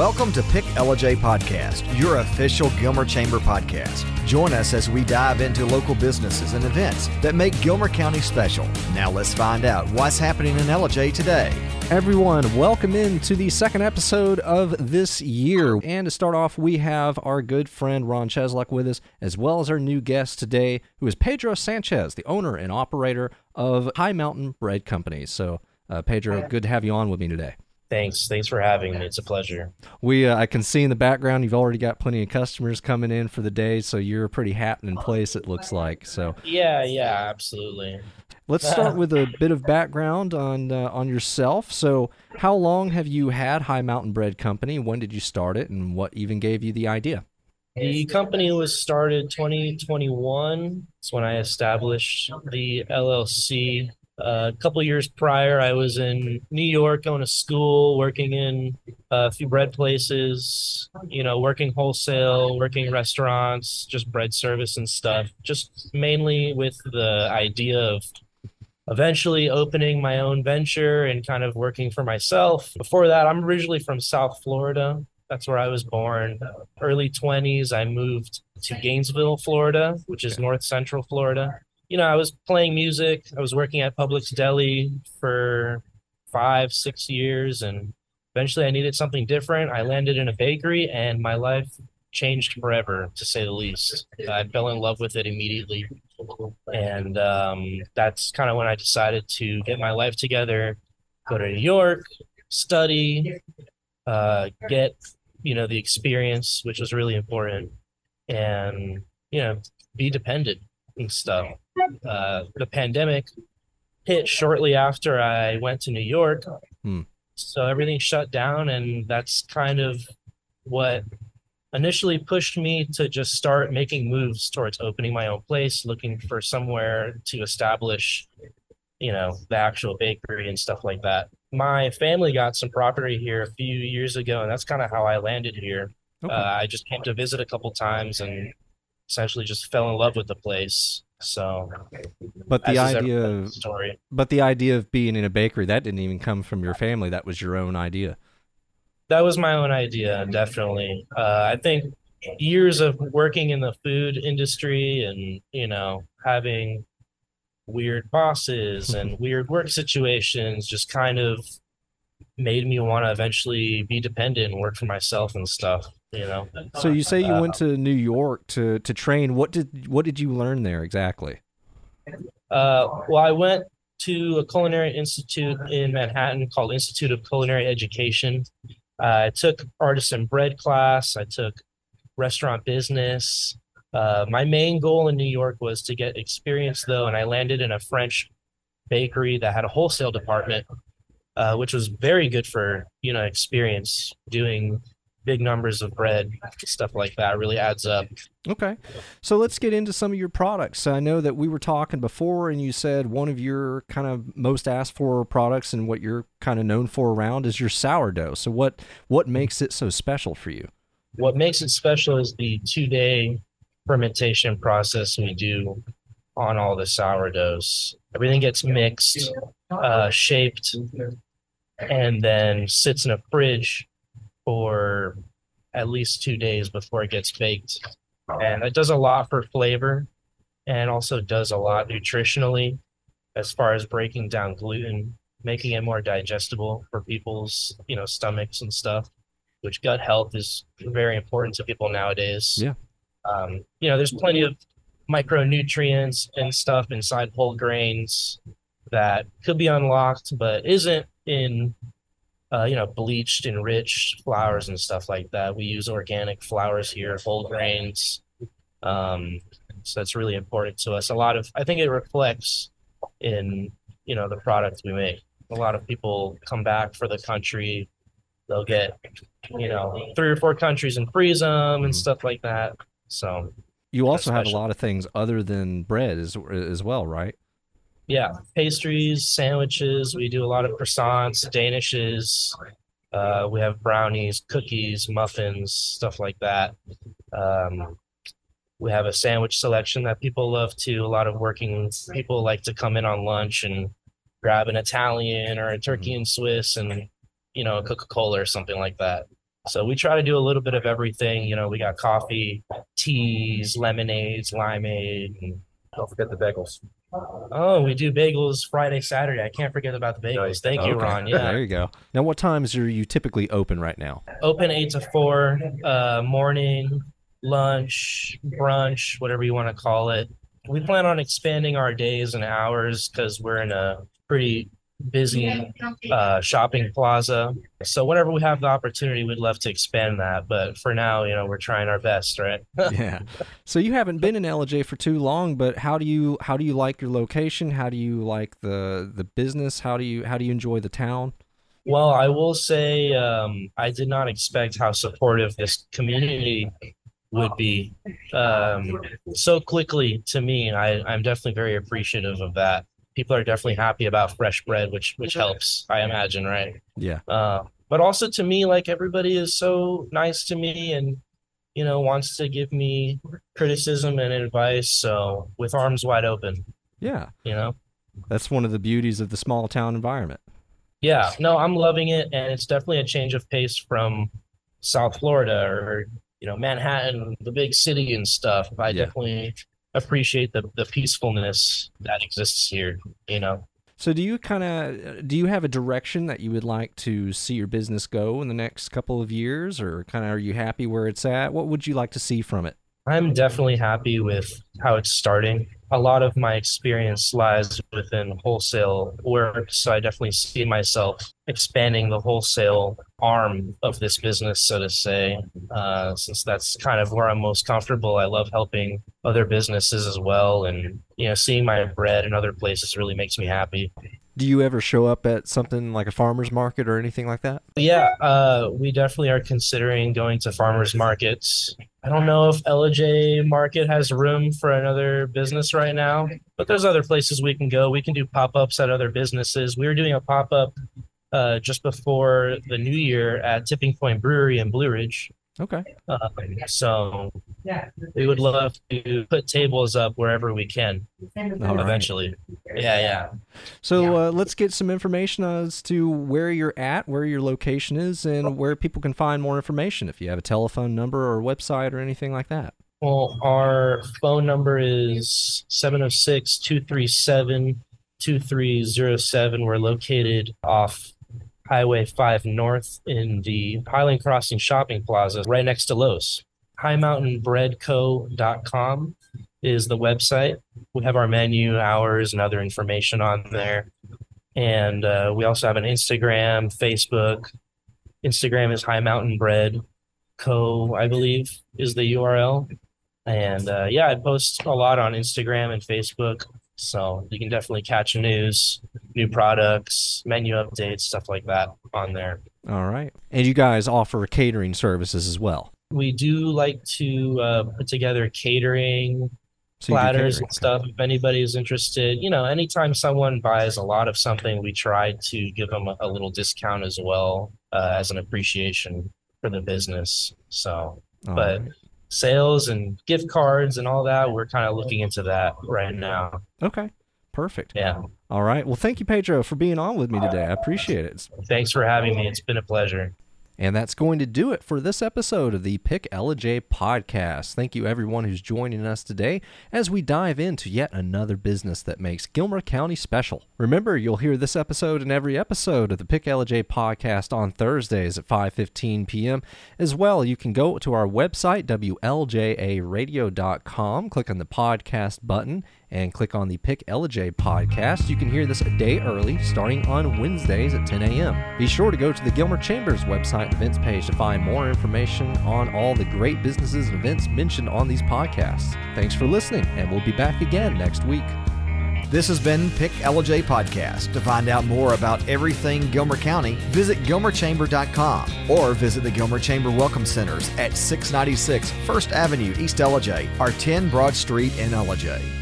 Welcome to Pick Ellijay Podcast, your official Gilmer Chamber podcast. Join us as we dive into local businesses and events that make Gilmer County special. Now let's find out what's happening in Ellijay today. Everyone, welcome into the second episode of this year. And to start off, we have our good friend Ron Chesluck with us, as well as our new guest today, who is Pedro Sanchez, the owner and operator of High Mountain Bread Company. So, Pedro, good to have you on with me today. Thanks for having me. It's a pleasure. I can see in the background you've already got plenty of customers coming in for the day, so you're a pretty happening place, it looks like. So yeah, absolutely. Let's start with a bit of background on yourself. So, how long have you had High Mountain Bread Company? When did you start it, and what even gave you the idea? The company was started 2021. It's when I established the LLC. A couple years prior, I was in New York going to school, working in a few bread places, working wholesale, working restaurants, just bread service and stuff, just mainly with the idea of eventually opening my own venture and kind of working for myself. Before that, I'm originally from South Florida. That's where I was born. Early 20s, I moved to Gainesville, Florida, which is north central Florida. I was playing music. I was working at Publix Deli for 5-6 years, and eventually I needed something different. I landed in a bakery, and my life changed forever, to say the least. I fell in love with it immediately, and that's kind of when I decided to get my life together, go to New York, study, get, the experience, which was really important, and, be dependent and stuff. The pandemic hit shortly after I went to New York. So everything shut down, and that's kind of what initially pushed me to just start making moves towards opening my own place, looking for somewhere to establish, the actual bakery and stuff like that. My family got some property here a few years ago, and that's kind of how I landed here. Okay. I just came to visit a couple times and essentially just fell in love with the place. So, but the idea of being in a bakery, that didn't even come from your family. That was your own idea. That was my own idea. Definitely. I think years of working in the food industry and, having weird bosses and weird work situations just kind of made me want to eventually be dependent and work for myself and stuff. So you say you went to New York to train. What did you learn there exactly? Well, I went to a culinary institute in Manhattan called Institute of Culinary Education. I took artisan bread class. I took restaurant business. My main goal in New York was to get experience, though, and I landed in a French bakery that had a wholesale department, which was very good for, experience doing big numbers of bread, stuff like that really adds up. Okay. So let's get into some of your products. I know that we were talking before, and you said one of your kind of most asked for products and what you're kind of known for around is your sourdough. So what makes it so special for you? What makes it special is the 2-day fermentation process we do on all the sourdoughs. Everything gets mixed, shaped, and then sits in a fridge for at least 2 days before it gets baked. And it does a lot for flavor, and also does a lot nutritionally as far as breaking down gluten, making it more digestible for people's, stomachs and stuff, which gut health is very important to people nowadays. Yeah. There's plenty of micronutrients and stuff inside whole grains that could be unlocked, but isn't in bleached, enriched flours and stuff like that. We use organic flours here, whole grains. So that's really important to us. I think it reflects in, the products we make. A lot of people come back for the country. They'll get, 3 or 4 countries and freeze them and stuff like that. So you also have a lot of things other than bread as well, right? Yeah, pastries, sandwiches. We do a lot of croissants, danishes. We have brownies, cookies, muffins, stuff like that. We have a sandwich selection that people love too. A lot of working people like to come in on lunch and grab an Italian or a turkey and Swiss and, a Coca-Cola or something like that. So we try to do a little bit of everything. You know, we got coffee, teas, lemonades, limeade, and don't forget the bagels. Oh, we do bagels Friday, Saturday. I can't forget about the bagels. Nice. Thank you, okay. Ron. Yeah. There you go. Now, what times are you typically open right now? Open 8 to 4, morning, lunch, brunch, whatever you want to call it. We plan on expanding our days and hours because we're in a pretty busy shopping plaza. So whenever we have the opportunity, we'd love to expand that. But for now, you know, we're trying our best, right? Yeah. So you haven't been in Ellijay for too long, but how do you like your location? How do you like the business? How do you enjoy the town? Well, I will say I did not expect how supportive this community would be so quickly to me. And I'm definitely very appreciative of that. People are definitely happy about fresh bread, which helps, I imagine, right? Yeah. But also to me, like, everybody is so nice to me and, you know, wants to give me criticism and advice. So with arms wide open. Yeah. You know? That's one of the beauties of the small town environment. Yeah. No, I'm loving it. And it's definitely a change of pace from South Florida or, you know, Manhattan, the big city and stuff. I definitely appreciate the peacefulness that exists here, you know. So do you have a direction that you would like to see your business go in the next couple of years, or kind of are you happy where it's at? What would you like to see from it? I'm definitely happy with how it's starting. A lot of my experience lies within wholesale work, so I definitely see myself expanding the wholesale arm of this business, so to say, since that's kind of where I'm most comfortable. I love helping other businesses as well, and, you know, seeing my bread in other places really makes me happy. Do you ever show up at something like a farmer's market or anything like that? Yeah, we definitely are considering going to farmer's markets. I don't know if Ellijay Market has room for another business right now, but there's other places we can go. We can do pop-ups at other businesses. We were doing a pop-up just before the new year at Tipping Point Brewery in Blue Ridge. Okay. So we would love to put tables up wherever we can eventually. Right. Yeah, yeah. So let's get some information as to where you're at, where your location is, and where people can find more information, if you have a telephone number or website or anything like that. Well, our phone number is 706-237-2307. We're located off Highway 5 North in the Highland Crossing Shopping Plaza, right next to Lowe's. HighMountainBreadCo.com is the website. We have our menu, hours, and other information on there. And we also have an Instagram, Facebook. Instagram is High Mountain Bread Co., I believe, is the URL. And I post a lot on Instagram and Facebook. So you can definitely catch news, new products, menu updates, stuff like that on there. All right. And you guys offer catering services as well? We do like to put together catering, platters and stuff. If anybody is interested, you know, anytime someone buys a lot of something, we try to give them a little discount as well as an appreciation for the business. So, sales and gift cards and all that, we're kind of looking into that right now. Okay, perfect. Yeah. All right. Well, thank you, Pedro, for being on with me today. I appreciate it. Thanks for having me. It's been a pleasure. And that's going to do it for this episode of the Pick Ellijay Podcast. Thank you, everyone who's joining us today as we dive into yet another business that makes Gilmer County special. Remember, you'll hear this episode and every episode of the Pick Ellijay Podcast on Thursdays at 5:15 p.m. As well, you can go to our website, wljaradio.com, click on the podcast button, and click on the Pick Ellijay Podcast. You can hear this a day early, starting on Wednesdays at 10 a.m. Be sure to go to the Gilmer Chambers website events page to find more information on all the great businesses and events mentioned on these podcasts. Thanks for listening, and we'll be back again next week. This has been Pick Ellijay Podcast. To find out more about everything Gilmer County, visit gilmerchamber.com or visit the Gilmer Chamber Welcome Centers at 696 1st Avenue, East Ellijay, or 10 Broad Street in Ellijay.